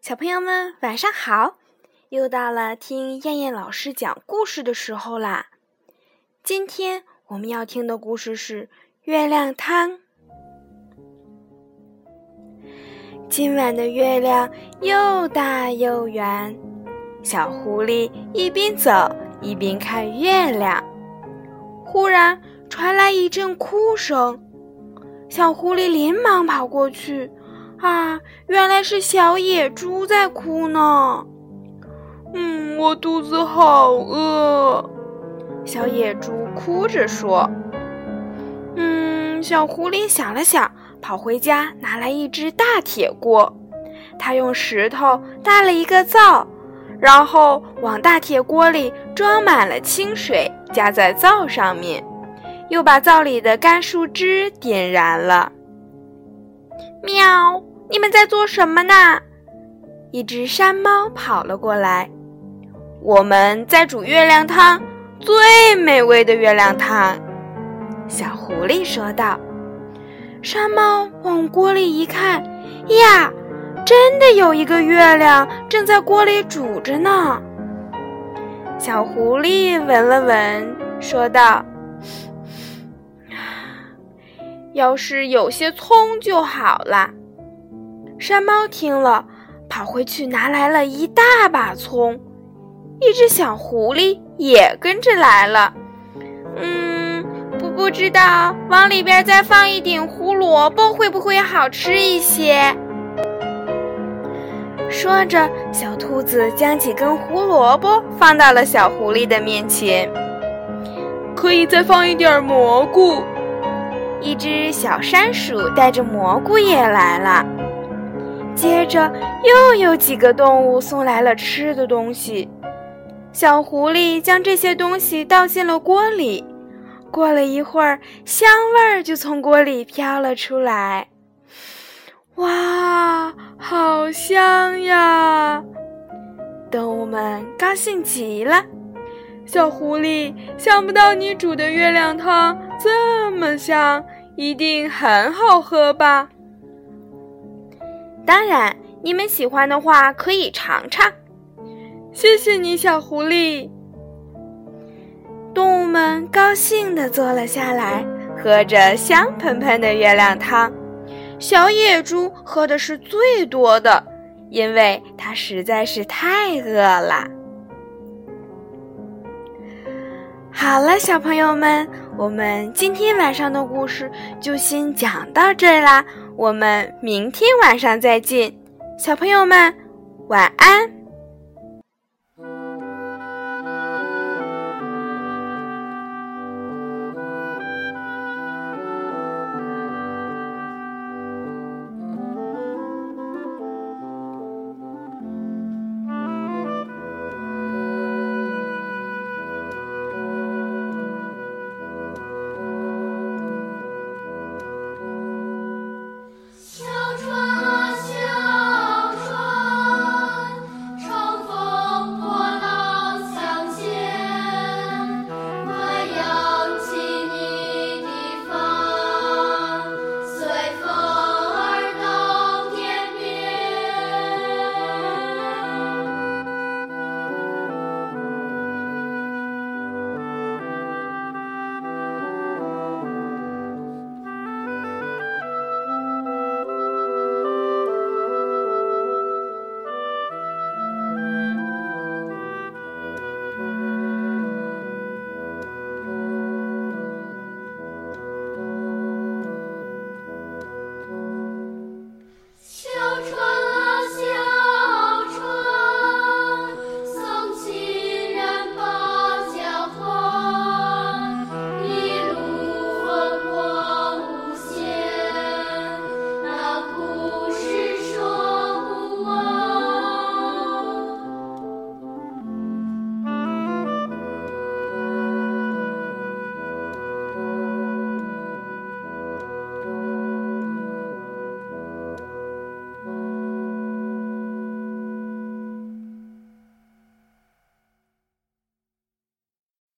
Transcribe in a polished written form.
小朋友们晚上好，又到了听燕燕老师讲故事的时候啦。今天我们要听的故事是月亮汤。今晚的月亮又大又圆，小狐狸一边走一边看月亮。忽然传来一阵哭声，小狐狸连忙跑过去，啊，原来是小野猪在哭呢。我肚子好饿。小野猪哭着说。小狐狸想了想，跑回家拿来一只大铁锅，他用石头搭了一个灶，然后往大铁锅里装满了清水，加在灶上面，又把灶里的干树枝点燃了。喵，你们在做什么呢？一只山猫跑了过来。我们在煮月亮汤，最美味的月亮汤。小狐狸说道。山猫往锅里一看，呀，真的有一个月亮正在锅里煮着呢。小狐狸闻了闻，说道，要是有些葱就好了。山猫听了，跑回去拿来了一大把葱，一只小狐狸也跟着来了。不知道往里边再放一顶胡萝卜会不会好吃一些。说着，小兔子将几根胡萝卜放到了小狐狸的面前。可以再放一点蘑菇。一只小山鼠带着蘑菇也来了。接着又有几个动物送来了吃的东西，小狐狸将这些东西倒进了锅里。过了一会儿，香味就从锅里飘了出来。哇，好香呀！动物们高兴极了。小狐狸，想不到你煮的月亮汤这么香，一定很好喝吧？当然，你们喜欢的话可以尝尝。谢谢你，小狐狸。动物们高兴地坐了下来，喝着香喷喷的月亮汤。小野猪喝的是最多的，因为它实在是太饿了。好了，小朋友们，我们今天晚上的故事就先讲到这儿啦，我们明天晚上再见。小朋友们，晚安。